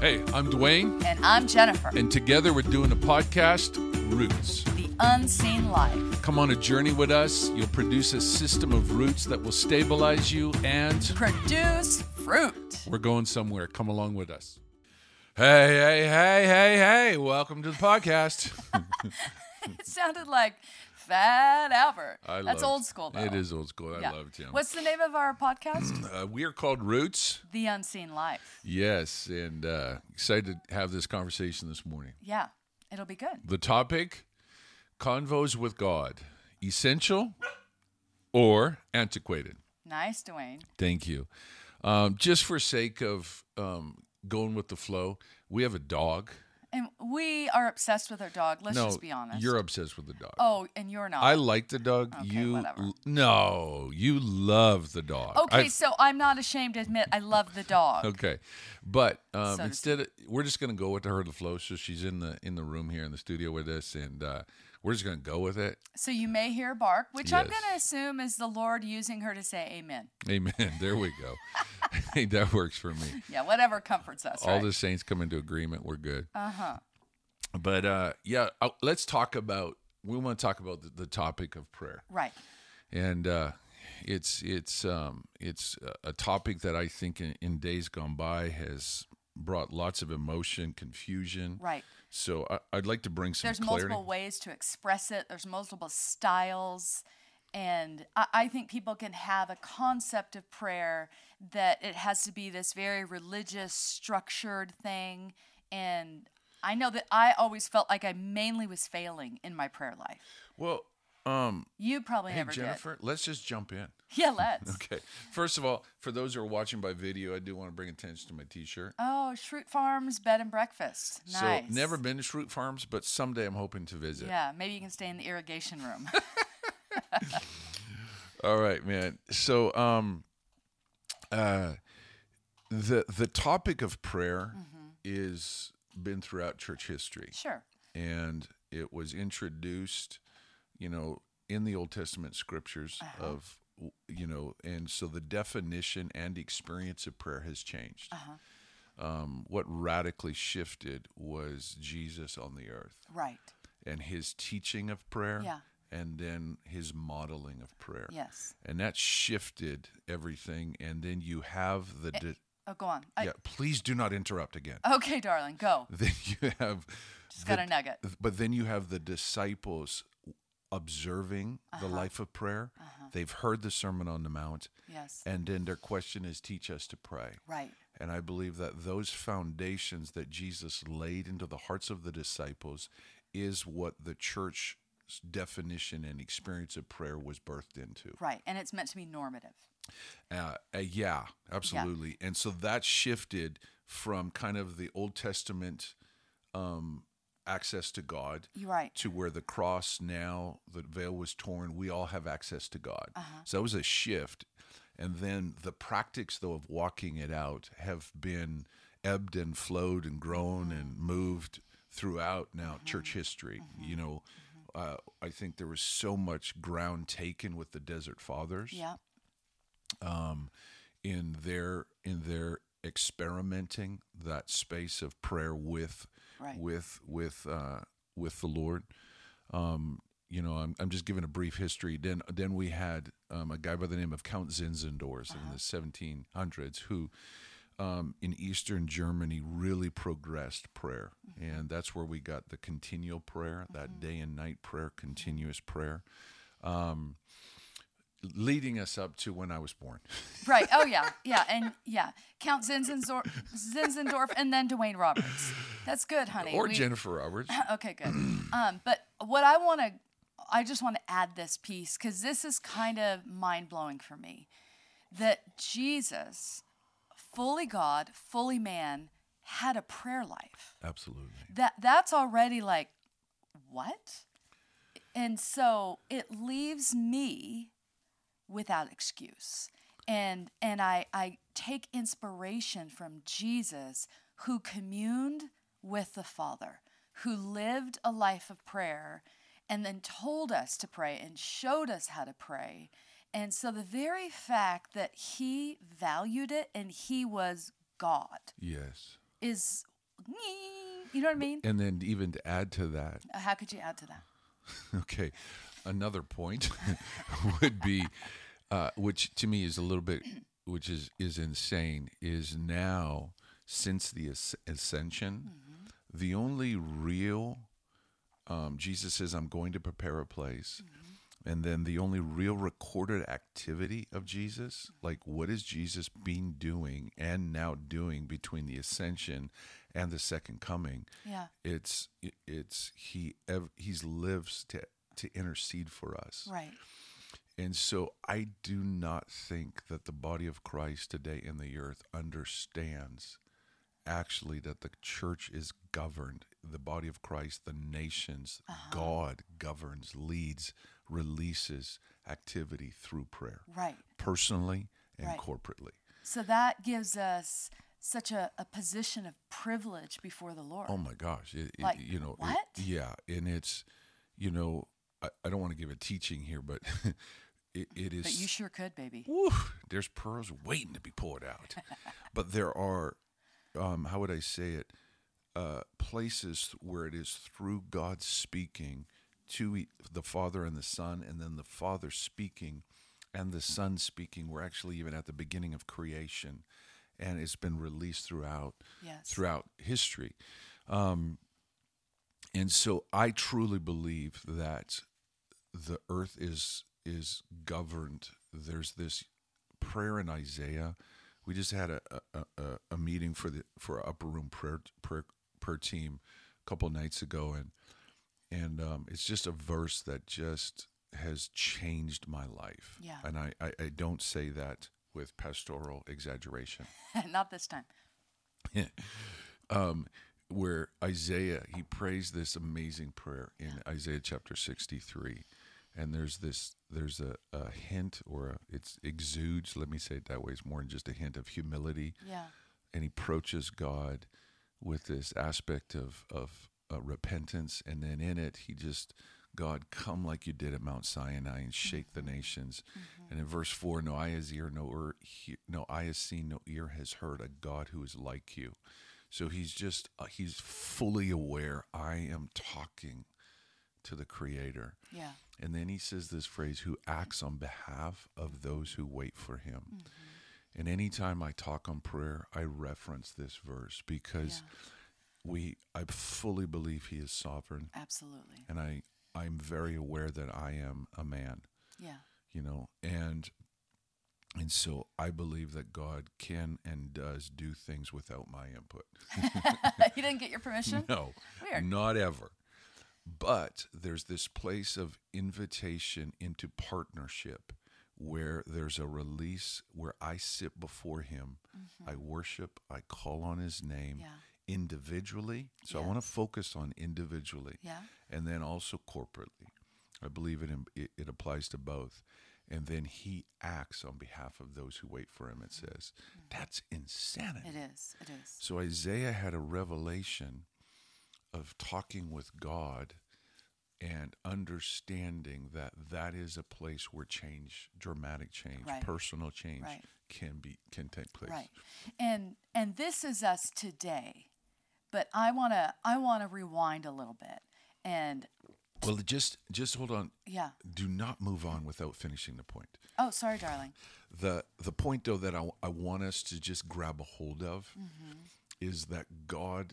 Hey, I'm Dwayne. And I'm Jennifer. And together we're doing a podcast, Roots: The Unseen Life. Come on a journey with us. You'll produce a system of roots that will stabilize you and produce fruit. We're going somewhere. Come along with us. Hey, hey, hey, hey, hey. Welcome to the podcast. It sounded like Fat Albert. That's old school, though. It is old school. I love him. What's the name of our podcast? We are called Roots: The Unseen Life. Yes, and excited to have this conversation this morning. Yeah, it'll be good. The topic, convos with God, essential or antiquated. Nice, Dwayne. Thank you. Just for sake of going with the flow, we have a dog. And we are obsessed with our dog. Let's just be honest. You're obsessed with the dog. Oh, and you're not. I like the dog. Okay, you whatever. No, you love the dog. Okay, so I'm not ashamed to admit I love the dog. Okay, but we're just going to go with her to flow. So she's in the room here in the studio with us, and we're just going to go with it. So you may hear bark, which yes. I'm going to assume is the Lord using her to say amen. Amen. There we go. Hey, that works for me. Yeah, whatever comforts us. All the saints come into agreement. We're good. But let's talk about. We want to talk about the topic of prayer, right? And it's a topic that I think in days gone by has brought lots of emotion, confusion, right? So I'd like to bring some. There's clarity. Multiple ways to express it. There's multiple styles. And I think people can have a concept of prayer that it has to be this very religious, structured thing. And I know that I always felt like I mainly was failing in my prayer life. Well, you probably never did. Hey, Jennifer, let's just jump in. Yeah, let's. Okay. First of all, for those who are watching by video, I do want to bring attention to my T-shirt. Oh, Shrute Farms Bed and Breakfast. Nice. So, never been to Shrute Farms, but someday I'm hoping to visit. Yeah, maybe you can stay in the irrigation room. All right, man. So, the topic of prayer is been throughout church history. Sure. And it was introduced, in the Old Testament scriptures and so the definition and experience of prayer has changed. What radically shifted was Jesus on the earth. Right. And his teaching of prayer. Yeah. And then his modeling of prayer. Yes. And that shifted everything. And then you have the... go on. Yeah, please do not interrupt again. Okay, darling, go. Then you have... Just got a nugget. But then you have the disciples observing the life of prayer. They've heard the Sermon on the Mount. Yes. And then their question is, teach us to pray. Right. And I believe that those foundations that Jesus laid into the hearts of the disciples is what the church... definition and experience of prayer was birthed into. Right, and it's meant to be normative. Yeah, absolutely. Yeah. And so that shifted from kind of the Old Testament access to God to where the cross now, the veil was torn, we all have access to God. So it was a shift. And then the practices, though, of walking it out have been ebbed and flowed and grown and moved throughout now church history, I think there was so much ground taken with the Desert Fathers, in their experimenting that space of prayer with the Lord. I'm just giving a brief history. Then we had a guy by the name of Count Zinzendorf in the 1700s who. In Eastern Germany really progressed prayer. And that's where we got the continual prayer, that day and night prayer, continuous prayer, leading us up to when I was born. Right. Oh, yeah. Yeah. And yeah. Count Zinzendorf and then Dwayne Roberts. That's good, honey. Or Jennifer Roberts. Okay, good. But what I just want to add this piece because this is kind of mind-blowing for me, that Jesus... fully God, fully man, had a prayer life. Absolutely. That's already like, what? And so it leaves me without excuse. And I take inspiration from Jesus, who communed with the Father, who lived a life of prayer, and then told us to pray and showed us how to pray. And so the very fact that he valued it and he was God. Yes. is, you know what I mean? And then even to add to that. How could you add to that? Okay. Another point would be, which to me is a little bit, which is insane, is now since the ascension, mm-hmm. the only real, Jesus says, I'm going to prepare a place. Mm-hmm. And then the only real recorded activity of Jesus, like what is Jesus been doing and now doing between the ascension and the second coming? Yeah. It's, he's lives to intercede for us. Right. And so I do not think that the body of Christ today in the earth understands actually that the church is governed, the body of Christ, the nations, uh-huh. God governs, leads, releases activity through prayer. Right. Personally and right. corporately. So that gives us such a position of privilege before the Lord. Oh my gosh. Like, you know, what? Yeah. And it's, you know, I don't want to give a teaching here, but it is. But you sure could, baby. Woo, there's pearls waiting to be poured out. But there are, how would I say it, places where it is through God speaking to the Father and the Son, and then the Father speaking and the Son speaking. We're actually even at the beginning of creation, and it's been released throughout history. And so I truly believe that the earth is governed. There's this prayer in Isaiah. We just had a meeting for our upper room prayer team a couple of nights ago, and it's just a verse that just has changed my life. Yeah. And I don't say that with pastoral exaggeration. Not this time. Where Isaiah, he prays this amazing prayer in Isaiah chapter 63, and there's a hint, it exudes, let me say it that way, it's more than just a hint of humility. Yeah. And he approaches God with this aspect of repentance, and then in it, he just, God, come like you did at Mount Sinai and shake mm-hmm. the nations. Mm-hmm. And in verse 4, no eye has seen, no ear has heard a God who is like you. So he's just, he's fully aware, I am talking to the Creator. Yeah. And then he says this phrase, who acts on behalf of those who wait for him. Mm-hmm. And anytime I talk on prayer, I reference this verse because I fully believe he is sovereign. Absolutely. And I'm very aware that I am a man. Yeah. You know, and so I believe that God can and does do things without my input. You didn't get your permission? No, weird. Not ever. But there's this place of invitation into partnership where there's a release where I sit before him. Mm-hmm. I worship. I call on his name individually. So I want to focus on individually and then also corporately. I believe it applies to both. And then he acts on behalf of those who wait for him, it says. That's insanity. It is. So Isaiah had a revelation of talking with God and understanding that is a place where change, dramatic change, personal change can take place. Right. And this is us today. But I want to rewind a little bit and well, just hold on. Yeah. Do not move on without finishing the point. Oh, sorry, darling. The point, though, that I want us to just grab a hold of is that God,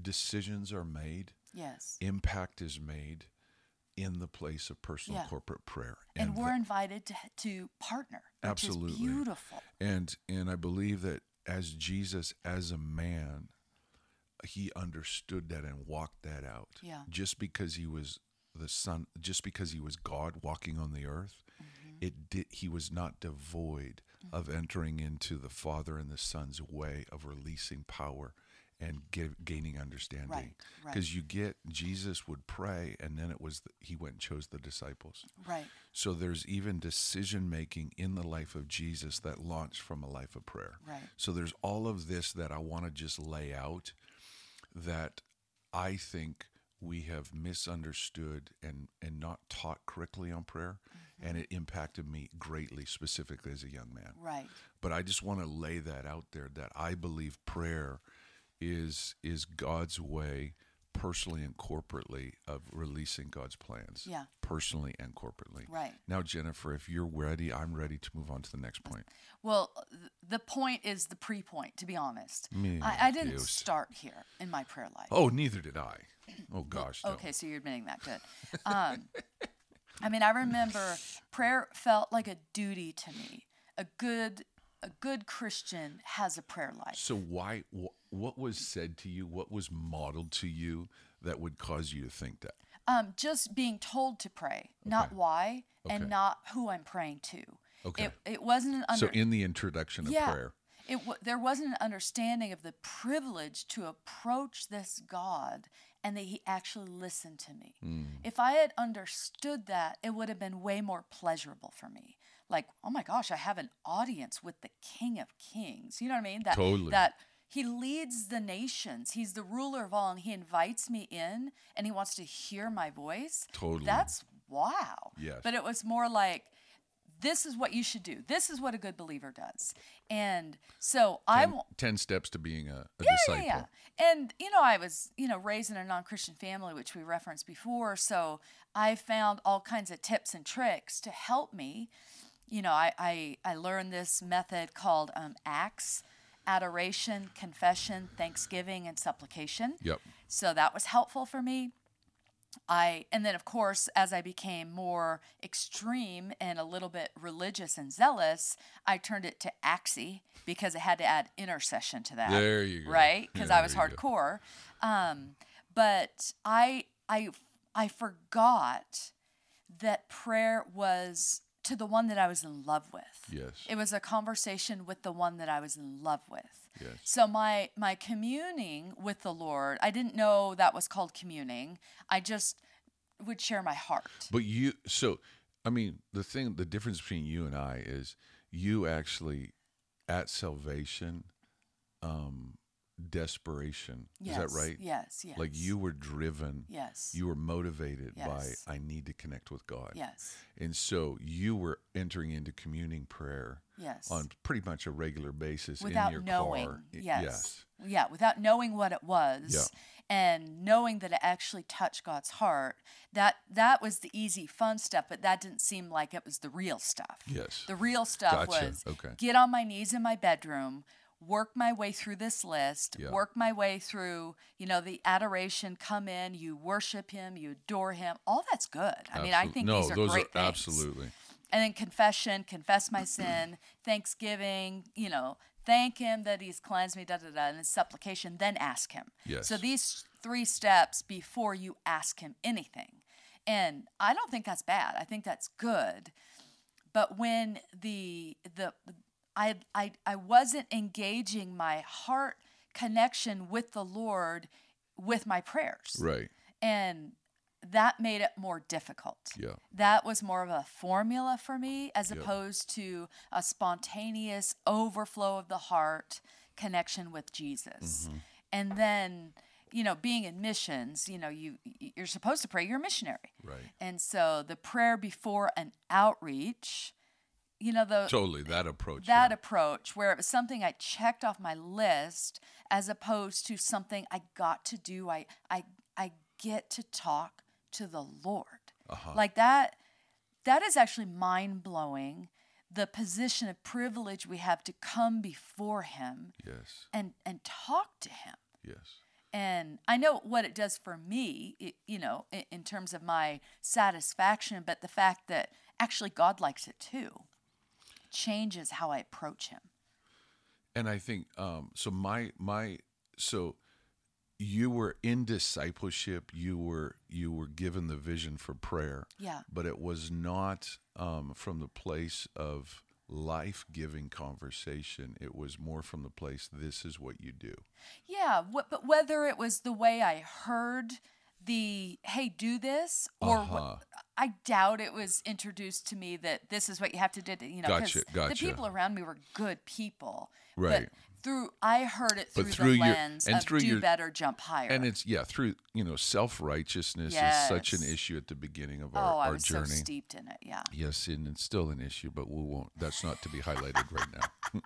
decisions are made. Yes. Impact is made in the place of personal corporate prayer. And we're invited to partner, which is beautiful. And I believe that as Jesus, as a man, he understood that and walked that out. Yeah. Just because he was the Son, just because he was God walking on the earth, he was not devoid of entering into the Father and the Son's way of releasing power and gaining understanding. Because you get, Jesus would pray, and then it was he went and chose the disciples. Right. So there's even decision making in the life of Jesus that launched from a life of prayer. Right. So there's all of this that I want to just lay out, that I think we have misunderstood and not taught correctly on prayer, and it impacted me greatly, specifically as a young man. Right. But I just want to lay that out there, that I believe prayer is God's way, personally and corporately, of releasing God's plans. Yeah. Personally and corporately. Right. Now, Jennifer, if you're ready, I'm ready to move on to the next point. Well, the point is the pre-point, to be honest. I didn't start here in my prayer life. Oh, neither did I. Oh, gosh. Okay, no. So you're admitting that. Good. I mean, I remember prayer felt like a duty to me. A good Christian has a prayer life. So why? What was said to you? What was modeled to you that would cause you to think that? Just being told to pray, not why, and not who I'm praying to. Okay. It wasn't an so in the introduction of prayer. There wasn't an understanding of the privilege to approach this God and that he actually listened to me. If I had understood that, it would have been way more pleasurable for me. Like, oh my gosh, I have an audience with the King of Kings. You know what I mean? That he leads the nations. He's the ruler of all, and he invites me in, and he wants to hear my voice. Totally. That's wow. Yes. But it was more like, this is what you should do. This is what a good believer does. And so 10 steps to being a disciple. Yeah. And, I was, raised in a non-Christian family, which we referenced before. So I found all kinds of tips and tricks to help me. I learned this method called ACTS, Adoration, Confession, Thanksgiving, and Supplication. Yep. So that was helpful for me. And then, of course, as I became more extreme and a little bit religious and zealous, I turned it to AXI because it had to add intercession to that. There you go. Right? Because I was hardcore. But I forgot that prayer was to the one that I was in love with. Yes. It was a conversation with the one that I was in love with. Yes. So my communing with the Lord, I didn't know that was called communing. I just would share my heart. But the difference between you and I is you actually, at salvation, desperation. Yes. Is that right? Yes. Like you were driven. Yes. You were motivated by, I need to connect with God. Yes. And so you were entering into communing prayer. Yes. On pretty much a regular basis without in your knowing. Car. Yes. Yeah. Without knowing what it was and knowing that it actually touched God's heart. That was the easy, fun stuff, but that didn't seem like it was the real stuff. Yes. The real stuff was get on my knees in my bedroom, work my way through this list, work my way through, the adoration, come in, you worship him, you adore him. All that's good. I mean, I think these are great things. Absolutely. And then confession, confess my sin, thanksgiving, thank him that he's cleansed me, and then supplication, then ask him. Yes. So these three steps before you ask him anything. And I don't think that's bad. I think that's good. But when I wasn't engaging my heart connection with the Lord with my prayers. Right. And that made it more difficult. Yeah. That was more of a formula for me as opposed to a spontaneous overflow of the heart connection with Jesus. Mm-hmm. And then, being in missions, you're supposed to pray. You're a missionary. Right. And so the prayer before an outreach, that approach where it was something I checked off my list as opposed to something I got to do. I get to talk to the Lord. Like that is actually mind blowing. The position of privilege we have to come before him and talk to him. Yes. And I know what it does for me, in terms of my satisfaction, but the fact that actually God likes it too changes how I approach him. And I think so you were in discipleship, you were given the vision for prayer, but it was not from the place of life-giving conversation. It was more from the place, this is what you do. But whether it was the way I heard the, hey, do this, or I doubt it was introduced to me that this is what you have to do. Gotcha. The people around me were good people. Right. But I heard it through the lens of do better, jump higher. And it's, yeah, through, you know, self-righteousness is such an issue at the beginning of our journey. Oh, I was so steeped in it, yeah. Yes, and it's still an issue, but we won't, that's not to be highlighted right now.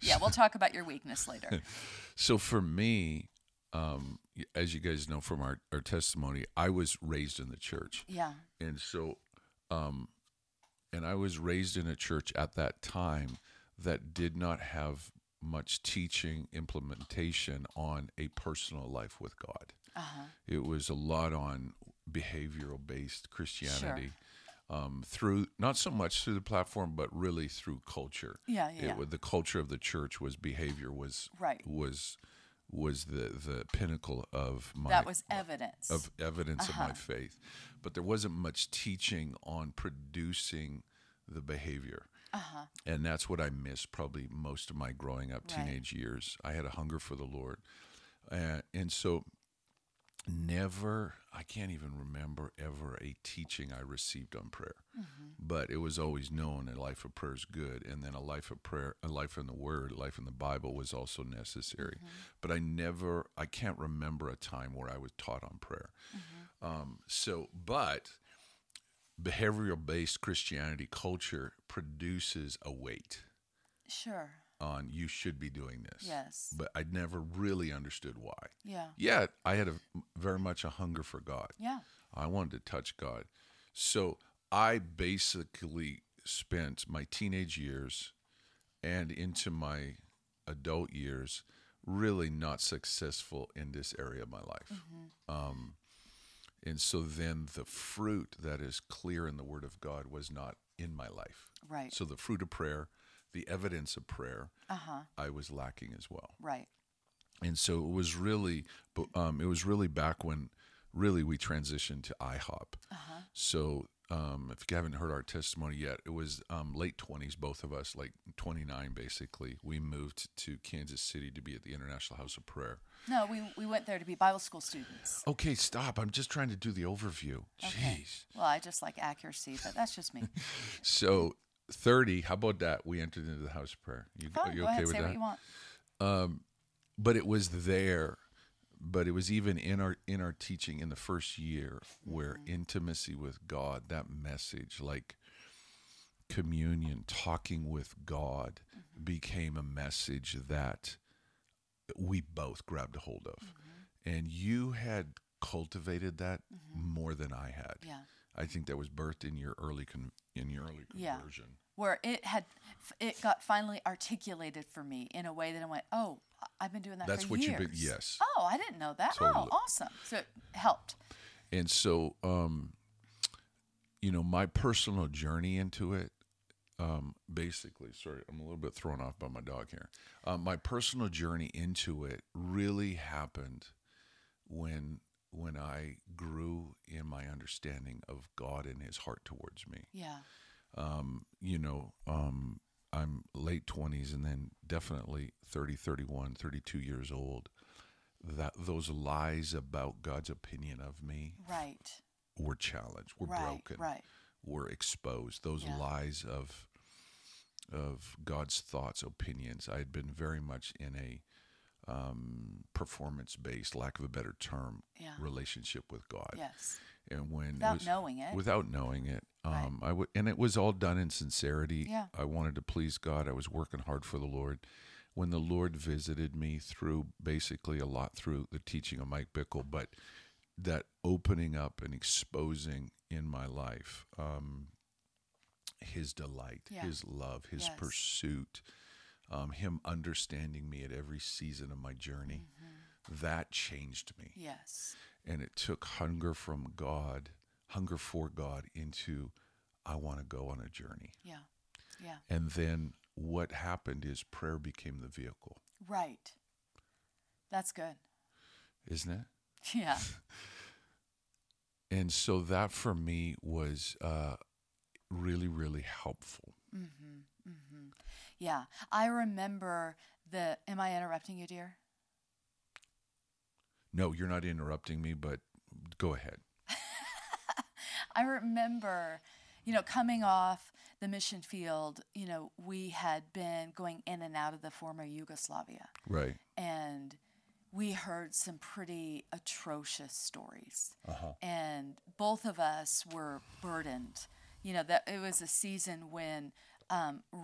Yeah, we'll talk about your weakness later. So for me, as you guys know from our testimony, I was raised in the church. Yeah. And so, and I was raised in a church at that time that did not have much teaching implementation on a personal life with God. Uh-huh. It was a lot on behavioral-based Christianity, sure. Through not so much through the platform, but really through culture. Yeah, yeah. The culture of the church was behavior was the pinnacle of my evidence uh-huh. of my faith, but there wasn't much teaching on producing the behavior. Uh-huh. And that's what I missed probably most of my growing up teenage years. I had a hunger for the Lord. And so I can't even remember ever a teaching I received on prayer. Mm-hmm. But it was always known a life of prayer is good. And then a life of prayer, a life in the Word, a life in the Bible was also necessary. Mm-hmm. But I can't remember a time where I was taught on prayer. Mm-hmm. But behavioral-based Christianity culture produces a weight. Sure. On you should be doing this. Yes. But I never really understood why. Yeah. Yet I had very much a hunger for God. Yeah. I wanted to touch God. So I basically spent my teenage years and into my adult years really not successful in this area of my life. Mm-hmm. And so then the fruit that is clear in the Word of God was not in my life. Right. So the fruit of prayer, the evidence of prayer, uh-huh. I was lacking as well. Right. And so it was really back when really we transitioned to IHOP. Uh-huh. So if you haven't heard our testimony yet, it was late 20s, both of us, like 29 basically. We moved to Kansas City to be at the International House of Prayer. No, we went there to be Bible school students. Okay, stop. I'm just trying to do the overview. Okay. Jeez. Well, I just like accuracy, but that's just me. So 30, how about that? We entered into the House of Prayer. Go ahead, say what you want. But it was there. But it was even in our teaching in the first year where intimacy with God, that message, like communion, talking with God, mm-hmm. became a message that we both grabbed a hold of. Mm-hmm. And you had cultivated that mm-hmm. more than I had. Yeah. I think that was birthed in your early conversion. Yeah. Where it got finally articulated for me in a way that I went, oh, I've been doing that for years. That's what you've been, yes. Oh, I didn't know that. Totally. Oh, awesome. So it helped. And so, you know, my personal journey into it, basically, sorry, I'm a little bit thrown off by my dog here. My personal journey into it really happened when I grew in my understanding of God and His heart towards me. Yeah. I'm late 20s and then definitely 30, 31, 32 years old, that those lies about God's opinion of me were challenged, broken, were exposed. Those lies of God's thoughts, opinions. I had been very much in a performance-based, lack of a better term, relationship with God. Yes. And without knowing it, and it was all done in sincerity. Yeah. I wanted to please God. I was working hard for the Lord. When the Lord visited me through basically a lot through the teaching of Mike Bickle, but that opening up and exposing in my life, His delight, His love, His pursuit, Him understanding me at every season of my journey, mm-hmm. that changed me. Yes. And it took hunger for God into, I want to go on a journey. Yeah, yeah. And then what happened is prayer became the vehicle. Right. That's good. Isn't it? Yeah. And so that for me was really, really helpful. Mm-hmm, mm-hmm. Yeah. I remember am I interrupting you, dear? No, you're not interrupting me, but go ahead. I remember, you know, coming off the mission field, you know, we had been going in and out of the former Yugoslavia. Right. And we heard some pretty atrocious stories. Uh-huh. And both of us were burdened. You know, that it was a season when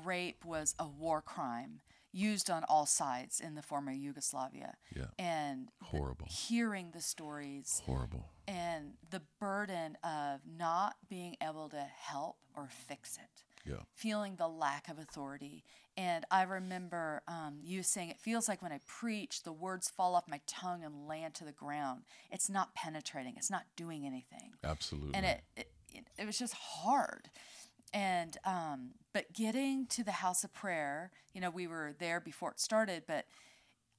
rape was a war crime used on all sides in the former Yugoslavia. Yeah. And horrible. Hearing the stories. Horrible. And the burden of not being able to help or fix it. Yeah. Feeling the lack of authority. And I remember you saying, it feels like when I preach, the words fall off my tongue and land to the ground. It's not penetrating. It's not doing anything. Absolutely. And it was just hard. And but getting to the house of prayer, you know, we were there before it started, but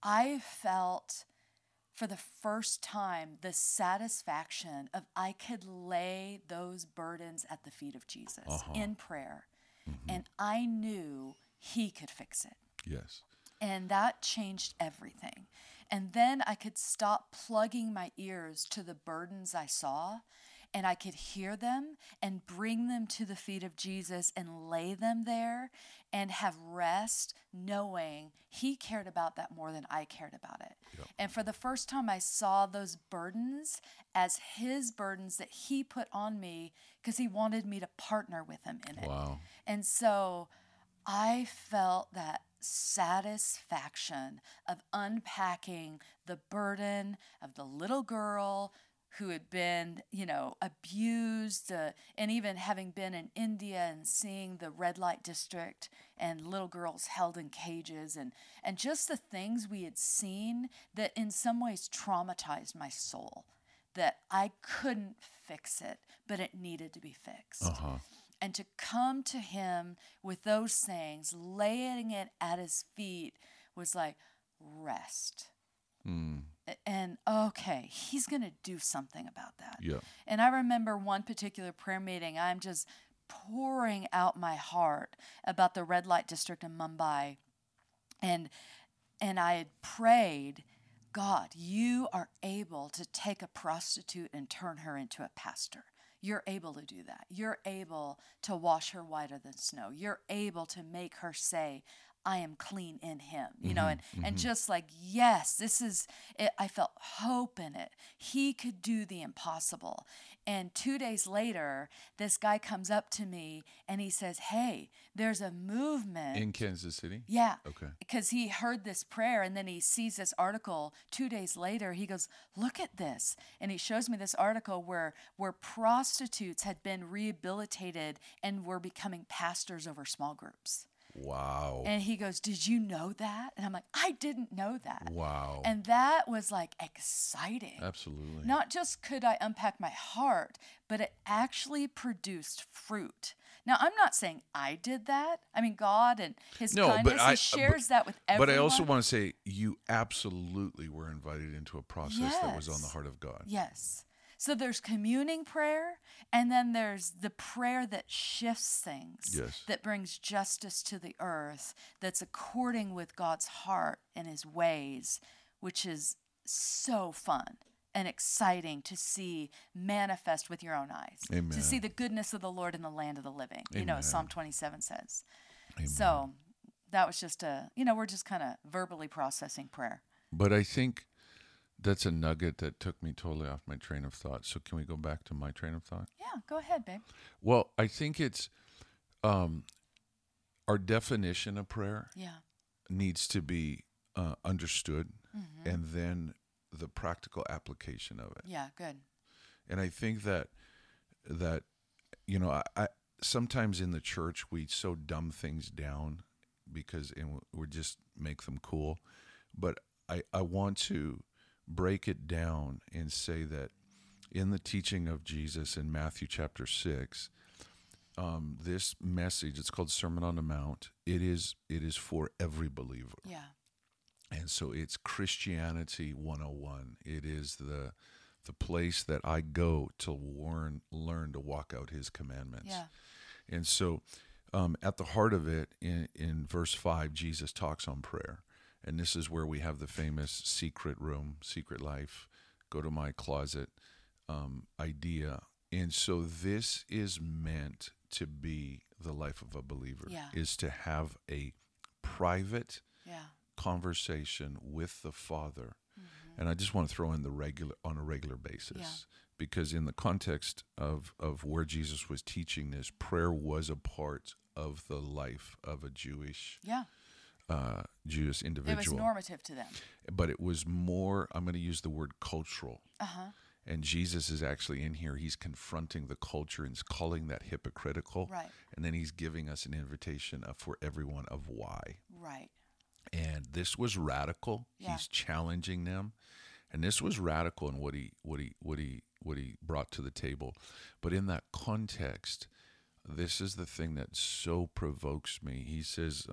I felt for the first time the satisfaction of I could lay those burdens at the feet of Jesus in prayer. Mm-hmm. And I knew he could fix it. Yes. And that changed everything. And then I could stop plugging my ears to the burdens I saw, and I could hear them and bring them to the feet of Jesus and lay them there and have rest knowing he cared about that more than I cared about it. Yep. And for the first time, I saw those burdens as his burdens that he put on me because he wanted me to partner with him in it. Wow. And so I felt that satisfaction of unpacking the burden of the little girl who had been, you know, abused, and even having been in India and seeing the red light district and little girls held in cages and just the things we had seen that in some ways traumatized my soul, that I couldn't fix it, but it needed to be fixed. Uh-huh. And to come to him with those things, laying it at his feet was like rest. Mm. And okay, he's going to do something about that. Yeah. And I remember one particular prayer meeting, I'm just pouring out my heart about the red light district in Mumbai. And I had prayed, God, you are able to take a prostitute and turn her into a pastor. You're able to do that. You're able to wash her whiter than snow. You're able to make her say, I am clean in him, you know, and just like, yes, this is it. I felt hope in it. He could do the impossible. And 2 days later, this guy comes up to me and he says, hey, there's a movement in Kansas City. Yeah. Okay. Because he heard this prayer and then he sees this article 2 days later. He goes, look at this. And he shows me this article where prostitutes had been rehabilitated and were becoming pastors over small groups. Wow. And he goes, did you know that? And I'm like, I didn't know that. Wow. And that was like exciting. Absolutely. Not just could I unpack my heart, but it actually produced fruit. Now, I'm not saying I did that. I mean, God and his kindness, he shares that with everyone. But I also want to say you absolutely were invited into a process that was on the heart of God. Yes. So there's communing prayer, and then there's the prayer that shifts things, that brings justice to the earth, that's according with God's heart and his ways, which is so fun and exciting to see manifest with your own eyes. Amen. To see the goodness of the Lord in the land of the living, Amen. You know, Psalm 27 says. Amen. So that was just you know, we're just kind of verbally processing prayer. But I think that's a nugget that took me totally off my train of thought. So can we go back to my train of thought? Yeah, go ahead, babe. Well, I think it's our definition of prayer needs to be understood, and then the practical application of it. Yeah, good. And I think that you know, I sometimes in the church we so dumb things down because we just make them cool. But I want to break it down and say that in the teaching of Jesus in Matthew chapter 6, this message, it's called Sermon on the Mount, it is for every believer. Yeah. And so it's Christianity 101. It is the place that I go to learn to walk out his commandments. Yeah. And so at the heart of it, in verse 5, Jesus talks on prayer. And this is where we have the famous secret room, secret life, go to my closet idea. And so this is meant to be the life of a believer, is to have a private conversation with the Father. And I just want to throw in on a regular basis, because in the context of where Jesus was teaching this, prayer was a part of the life of a Jewish Jewish individual. It was normative to them. But it was more, I'm going to use the word cultural. And Jesus is actually in here. He's confronting the culture and he's calling that hypocritical. And then he's giving us an invitation for everyone of why. And this was radical. He's challenging them. And this was radical in what he brought to the table. But in that context, this is the thing that so provokes me. He says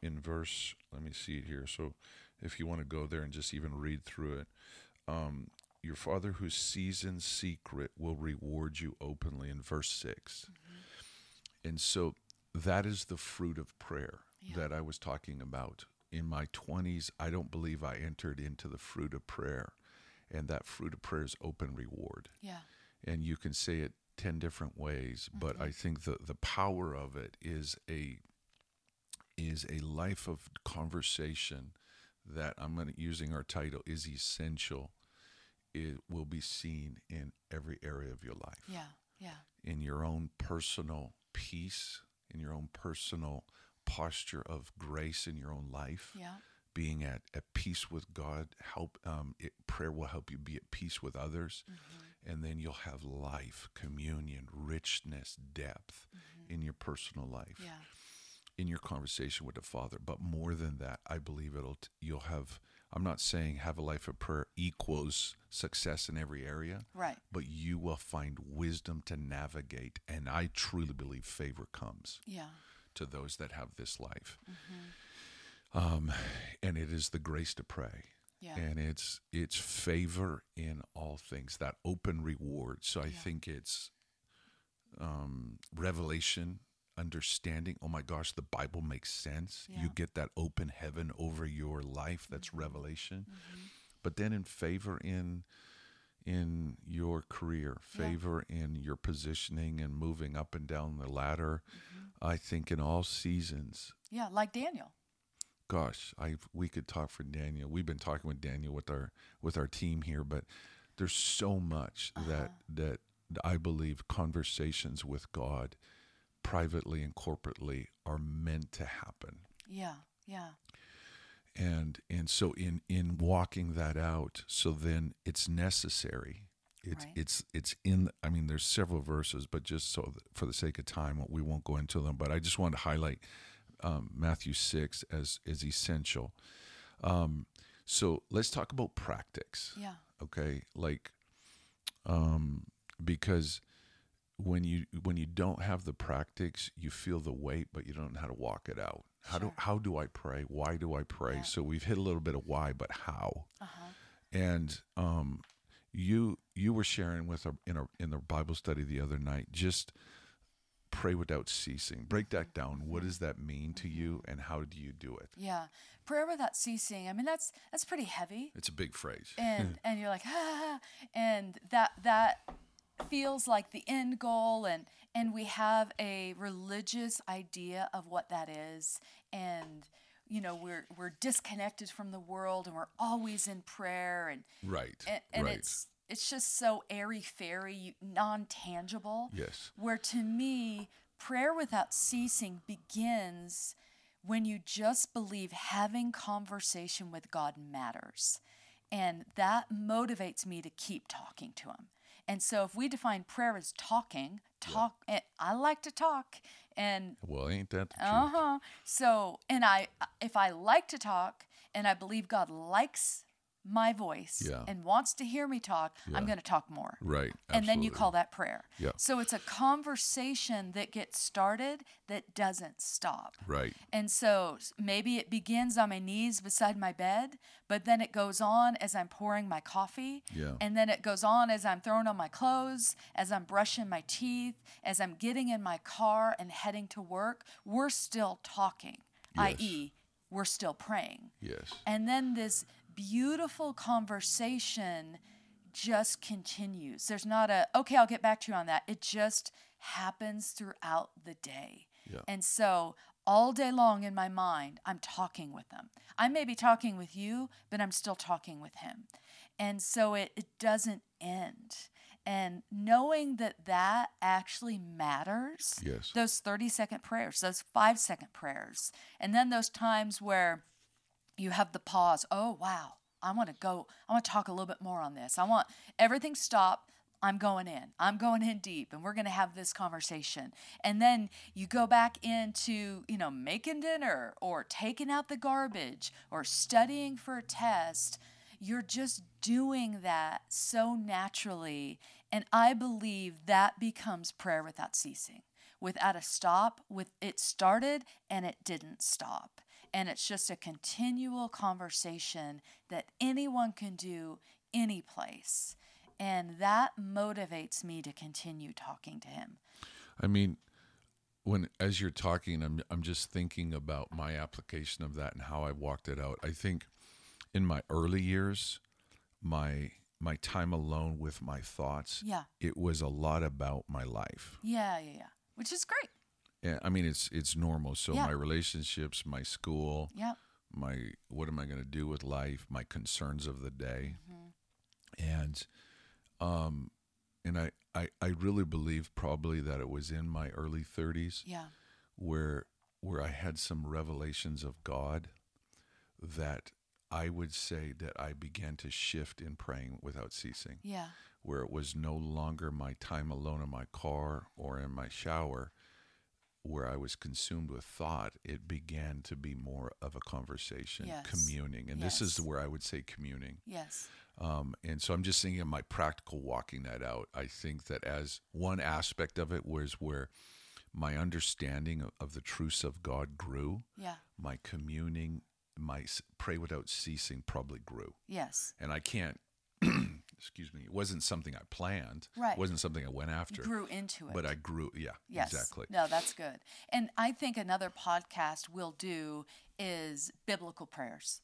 in verse, let me see it here. So if you want to go there and just even read through it. Your Father who sees in secret will reward you openly in verse 6. And so that is the fruit of prayer that I was talking about. In my 20s, I don't believe I entered into the fruit of prayer. And that fruit of prayer is open reward. And you can say it 10 different ways, but I think the power of it is a life of conversation that I'm going to, using our title, is essential. It will be seen in every area of your life. In your own personal peace, in your own personal posture of grace in your own life. Being at peace with God, prayer will help you be at peace with others. And then you'll have life, communion, richness, depth in your personal life, in your conversation with the Father. But more than that, I believe you'll have, I'm not saying have a life of prayer equals success in every area, but you will find wisdom to navigate. And I truly believe favor comes to those that have this life. And it is the grace to pray. And it's favor in all things, that open reward. So I think it's revelation, understanding. Oh my gosh, the Bible makes sense. You get that open heaven over your life. That's revelation. But then in favor in your career, favor in your positioning and moving up and down the ladder, I think in all seasons. Yeah, like Daniel. Gosh, we could talk for Daniel. We've been talking with Daniel with our team here, but there's so much that I believe conversations with God, privately and corporately, are meant to happen. Yeah. And so in walking that out, so then it's necessary. It's in. I mean, there's several verses, but just so for the sake of time, we won't go into them. But I just wanted to highlight. Matthew 6 as essential. So let's talk about practice. Okay. Like, because when you don't have the practice, you feel the weight, but you don't know how to walk it out. How do I pray? Why do I pray? Yeah. So we've hit a little bit of why, but how? And, you were sharing with in the Bible study the other night, just pray without ceasing. Break that down. What does that mean to you and how do you do it? Yeah. Prayer without ceasing. I mean, that's pretty heavy. It's a big phrase. And you're like, and that feels like the end goal. And we have a religious idea of what that is. And, you know, we're disconnected from the world and we're always in prayer. And It's just so airy-fairy, non-tangible. Yes. Where to me, prayer without ceasing begins when you just believe having conversation with God matters. And that motivates me to keep talking to him. And so if we define prayer as talking, and I like to talk. And well, ain't that the truth? So, and if I like to talk and I believe God likes my voice and wants to hear me talk, I'm going to talk more. Right. Absolutely. And then you call that prayer. Yeah. So it's a conversation that gets started that doesn't stop. Right. And so maybe it begins on my knees beside my bed, but then it goes on as I'm pouring my coffee. Yeah. And then it goes on as I'm throwing on my clothes, as I'm brushing my teeth, as I'm getting in my car and heading to work. We're still talking, yes. i.e., we're still praying. Yes. And then this beautiful conversation just continues. There's not a, okay, I'll get back to you on that. It just happens throughout the day. Yeah. And so all day long in my mind, I'm talking with them. I may be talking with you, but I'm still talking with him. And so it doesn't end. And knowing that actually matters, yes. Those 30-second prayers, those 5-second prayers, and then those times where you have the pause. Oh, wow, I want to talk a little bit more on this. I want everything stop. I'm going in deep, and we're going to have this conversation. And then you go back into, making dinner or taking out the garbage or studying for a test. You're just doing that so naturally. And I believe that becomes prayer without ceasing, without a stop. It started and it didn't stop. And it's just a continual conversation that anyone can do any place. And that motivates me to continue talking to him. I mean, as you're talking, I'm just thinking about my application of that and how I walked it out. I think in my early years, my time alone with my thoughts, yeah. It was a lot about my life. Yeah. Which is great. Yeah, I mean, it's normal. So yeah. My relationships, my school, yeah. My what am I going to do with life, my concerns of the day. Mm-hmm. And I really believe probably that it was in my early 30s yeah. where I had some revelations of God that I would say that I began to shift in praying without ceasing. Yeah. Where it was no longer my time alone in my car or in my shower where I was consumed with thought. It began to be more of a conversation, yes. communing. And yes. This is where I would say communing. Yes. And so I'm just thinking of my practical walking that out. I think that as one aspect of it was where my understanding of the truths of God grew. Yeah. My communing, my pray without ceasing probably grew. Yes. And I can't, excuse me, it wasn't something I planned. Right. It wasn't something I went after. You grew into it. But I grew, yeah, yes. Exactly. No, that's good. And I think another podcast we'll do is biblical prayers.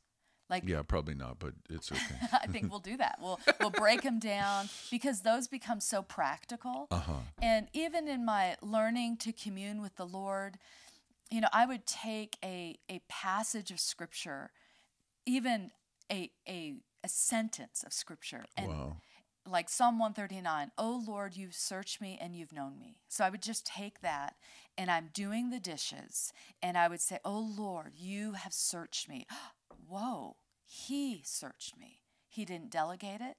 Yeah, probably not, but it's okay. I think we'll do that. We'll break them down because those become so practical. Uh-huh. And even in my learning to commune with the Lord, I would take a passage of Scripture, even a sentence of Scripture, and wow. like Psalm 139, "Oh Lord, you've searched me and you've known me." So I would just take that. And I'm doing the dishes, and I would say, "Oh, Lord, you have searched me." Whoa, he searched me. He didn't delegate it.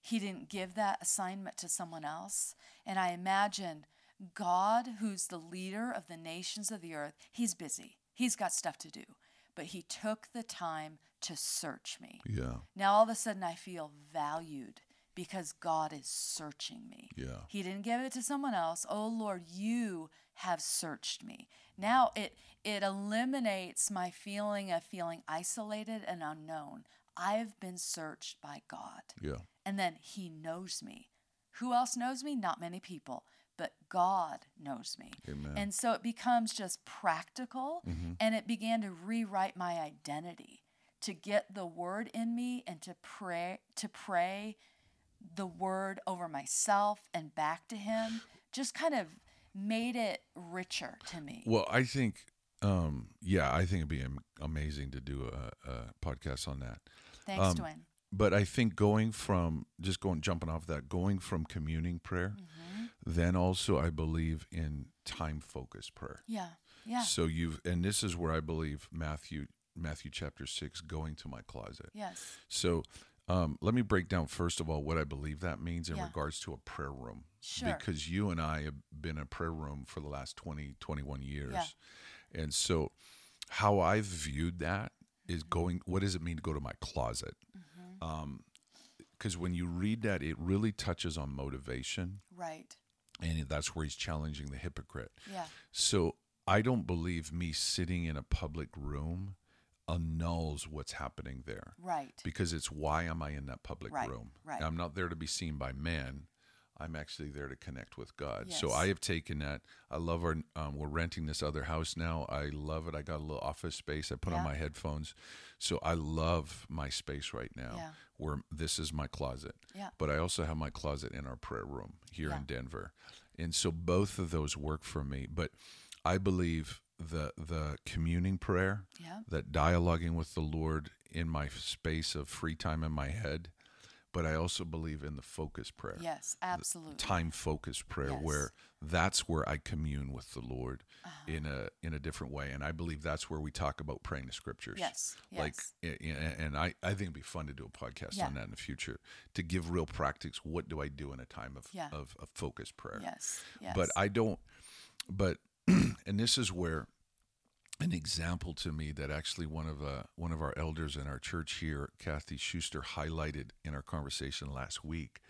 He didn't give that assignment to someone else. And I imagine God, who's the leader of the nations of the earth, he's busy. He's got stuff to do. But he took the time to search me. Yeah. Now, all of a sudden, I feel valued because God is searching me. Yeah. He didn't give it to someone else. "Oh, Lord, you have searched me." Now it eliminates my feeling of feeling isolated and unknown. I've been searched by God. Yeah. And then he knows me. Who else knows me? Not many people, but God knows me. Amen. And so it becomes just practical, mm-hmm. and it began to rewrite my identity, to get the word in me and to pray the word over myself and back to him. Just kind of made it richer to me. Well, I think, I think it'd be amazing to do a podcast on that. Thanks, Dwayne. But I think jumping off that, going from communing prayer, mm-hmm. then also I believe in time-focused prayer. Yeah. So and this is where I believe Matthew chapter 6, going to my closet. Yes. So let me break down, first of all, what I believe that means in regards to a prayer room. Sure. Because you and I have been in a prayer room for the last 20, 21 years. Yeah. And so how I've viewed that is what does it mean to go to my closet? Mm-hmm. 'Cause when you read that, it really touches on motivation. Right. And that's where he's challenging the hypocrite. Yeah. So I don't believe me sitting in a public room annuls what's happening there. Right. Because it's why am I in that public room? Right. I'm not there to be seen by men. I'm actually there to connect with God. Yes. So I have taken that. I love our, we're renting this other house now. I love it. I got a little office space. I put on my headphones. So I love my space right now where this is my closet. Yeah. But I also have my closet in our prayer room here in Denver. And so both of those work for me. But I believe the communing prayer, that dialoguing with the Lord in my space of free time in my head, but I also believe in the focus prayer. Yes, absolutely. Time-focused prayer, where that's where I commune with the Lord in a different way. And I believe that's where we talk about praying the scriptures. Yes, like, yes. And I think it'd be fun to do a podcast on that in the future, to give real practice. What do I do in a time of focused prayer? Yes, yes. But I don't, but, and this is where an example to me that actually one of our elders in our church here, Kathy Schuster, highlighted in our conversation last week,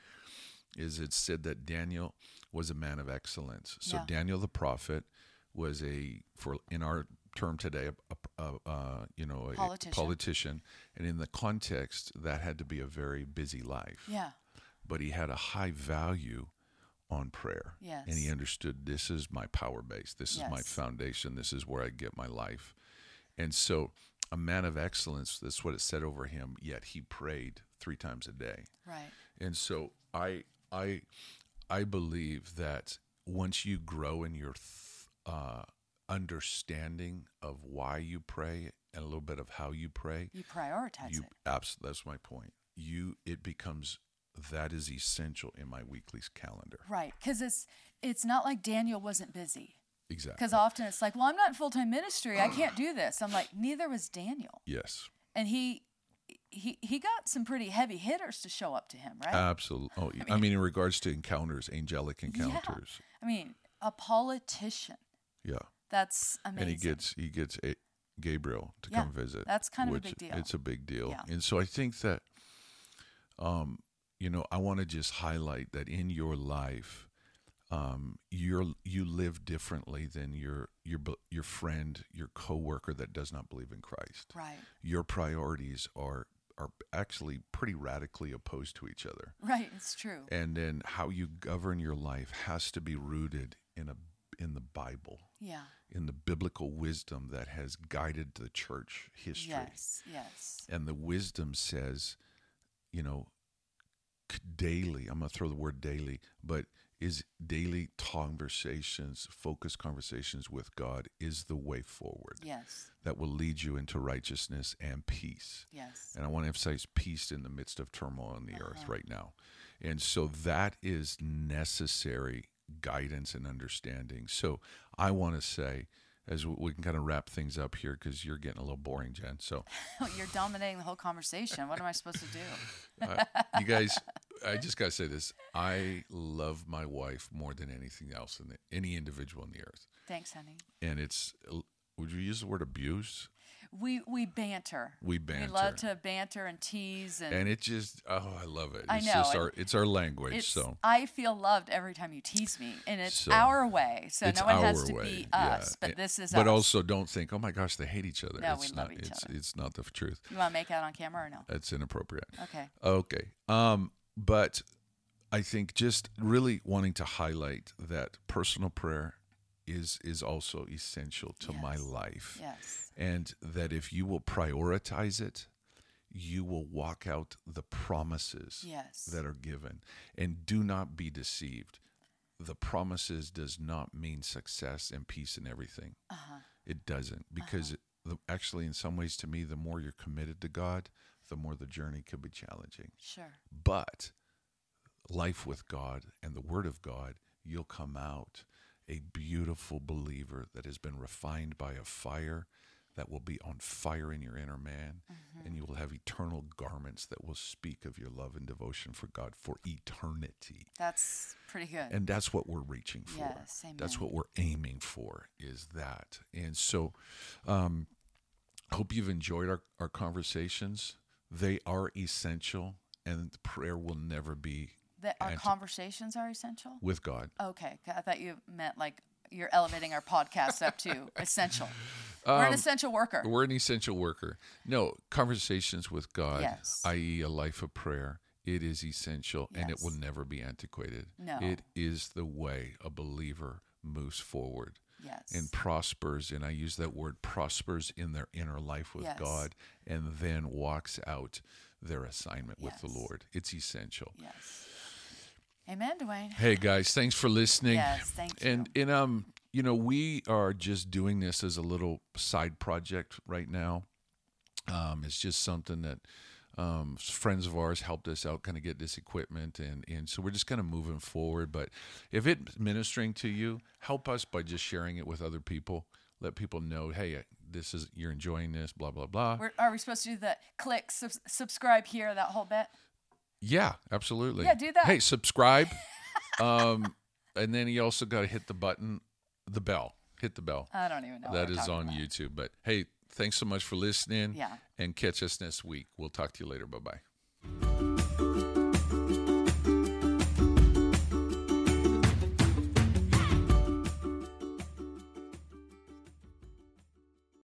is it said that Daniel was a man of excellence. So Daniel the prophet was in our term today, a politician, and in the context that had to be a very busy life. Yeah, but he had a high value on prayer. Yes. And he understood, this is my power base. This is my foundation. This is where I get my life. And so a man of excellence, that's what it said over him, yet he prayed 3 times a day. Right. And so I believe that once you grow in your understanding of why you pray and a little bit of how you pray, you prioritize it. Absolutely. That's my point. It becomes, that is essential in my weekly calendar. Right, because it's not like Daniel wasn't busy. Exactly. Because often it's like, well, I'm not in full-time ministry. I can't do this. I'm like, neither was Daniel. Yes. And he got some pretty heavy hitters to show up to him, right? Absolutely. Oh, I mean, in regards to encounters, angelic encounters. Yeah. I mean, a politician. Yeah. That's amazing. And he gets Gabriel to come visit. That's kind of a big deal. It's a big deal. Yeah. And so I think that... I want to just highlight that in your life, you live differently than your friend, your coworker that does not believe in Christ. Right. Your priorities are actually pretty radically opposed to each other. Right, it's true. And then how you govern your life has to be rooted in the Bible. Yeah. In the biblical wisdom that has guided the church history. Yes, yes. And the wisdom says, daily, I'm going to throw the word daily, but is daily conversations, focused conversations with God is the way forward. Yes. That will lead you into righteousness and peace. Yes. And I want to emphasize peace in the midst of turmoil on the earth right now. And so that is necessary guidance and understanding. So I want to say, as we can kind of wrap things up here, because you're getting a little boring, Jen. So you're dominating the whole conversation. What am I supposed to do? You guys, I just got to say this. I love my wife more than anything else, any individual on the earth. Thanks, honey. And it's, would you use the word abuse? We banter. We love to banter and tease. And it just, I love it. It's just it's our language. I feel loved every time you tease me. And it's our way. So no one has to be us, but this is us. But also don't think, oh my gosh, they hate each other. No, we love each other. It's not the truth. You want to make out on camera or no? That's inappropriate. Okay. But I think just really wanting to highlight that personal prayer is also essential to my life. Yes. And that if you will prioritize it, you will walk out the promises that are given. And do not be deceived. The promises does not mean success and peace and everything. It doesn't. Because actually, in some ways, to me, the more you're committed to God, the more the journey could be challenging. Sure. But life with God and the Word of God, you'll come out a beautiful believer that has been refined by a fire that will be on fire in your inner man, and you will have eternal garments that will speak of your love and devotion for God for eternity. That's pretty good. And that's what we're reaching for. Yes, amen. That's what we're aiming for, is that. And so I hope you've enjoyed our conversations. They are essential, and prayer will never be. That our conversations are essential? With God. Okay. I thought you meant like you're elevating our podcast up to essential. We're an essential worker. No, conversations with God, i.e. a life of prayer, It is essential, yes. and it will never be antiquated. No. It is the way a believer moves forward yes. and prospers, and I use that word, prospers in their inner life with yes. God, and then walks out their assignment yes. with the Lord. It's essential. Yes. Amen, Dwayne. Hey, guys, thanks for listening. Yes, thank you. And you know, we are just doing this as a little side project right now. It's just something that friends of ours helped us out, kind of get this equipment, and so we're just kind of moving forward. But if it's ministering to you, help us by just sharing it with other people. Let people know, hey, this is, you're enjoying this, blah, blah, blah. Are we supposed to do the click, subscribe here, that whole bit? Yeah, absolutely. Yeah, do that. Hey, subscribe. And then you also got to hit the button, the bell. Hit the bell. I don't even know. That is on YouTube. But hey, thanks so much for listening. Yeah. And catch us next week. We'll talk to you later. Bye-bye.